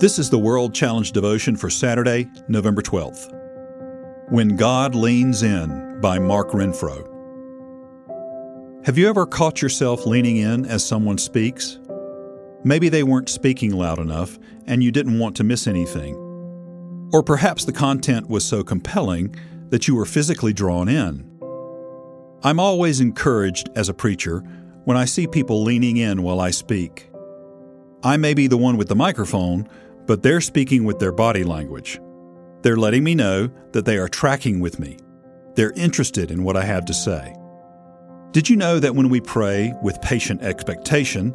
This is the World Challenge devotion for Saturday, November 12th. When God Leans In by Mark Renfro. Have you ever caught yourself leaning in as someone speaks? Maybe they weren't speaking loud enough and you didn't want to miss anything. Or perhaps the content was so compelling that you were physically drawn in. I'm always encouraged as a preacher when I see people leaning in while I speak. I may be the one with the microphone, but they're speaking with their body language. They're letting me know that they are tracking with me. They're interested in what I have to say. Did you know that when we pray with patient expectation,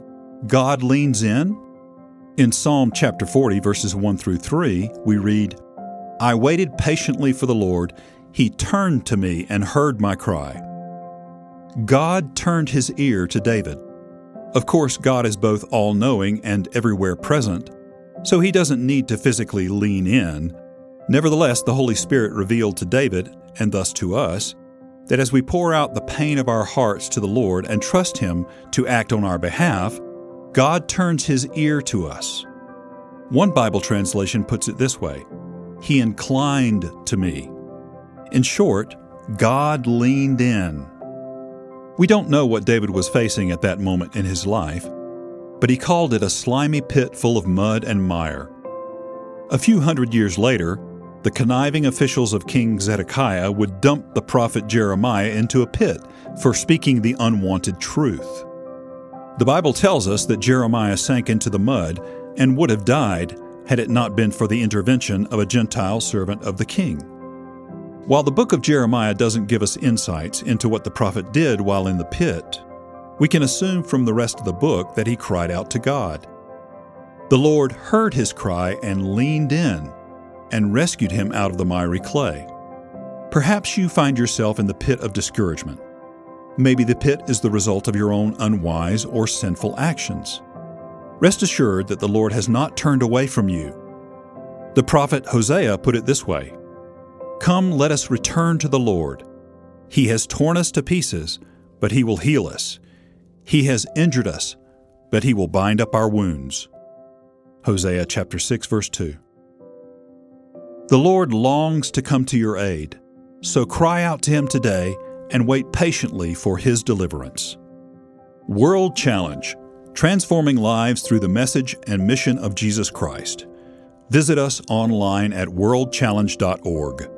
God leans in? In Psalm chapter 40, verses 1 through 3, we read, "I waited patiently for the Lord. He turned to me and heard my cry." God turned his ear to David. Of course, God is both all-knowing and everywhere present, so he doesn't need to physically lean in. Nevertheless, the Holy Spirit revealed to David, and thus to us, that as we pour out the pain of our hearts to the Lord and trust him to act on our behalf, God turns his ear to us. One Bible translation puts it this way, "He inclined to me." In short, God leaned in. We don't know what David was facing at that moment in his life, but he called it a slimy pit full of mud and mire. A few hundred years later, the conniving officials of King Zedekiah would dump the prophet Jeremiah into a pit for speaking the unwanted truth. The Bible tells us that Jeremiah sank into the mud and would have died had it not been for the intervention of a Gentile servant of the king. While the book of Jeremiah doesn't give us insights into what the prophet did while in the pit, we can assume from the rest of the book that he cried out to God. The Lord heard his cry and leaned in and rescued him out of the miry clay. Perhaps you find yourself in the pit of discouragement. Maybe the pit is the result of your own unwise or sinful actions. Rest assured that the Lord has not turned away from you. The prophet Hosea put it this way, "Come, let us return to the Lord. He has torn us to pieces, but he will heal us. He has injured us, but he will bind up our wounds." Hosea chapter 6, verse 2. The Lord longs to come to your aid, so cry out to him today and wait patiently for his deliverance. World Challenge, transforming lives through the message and mission of Jesus Christ. Visit us online at worldchallenge.org.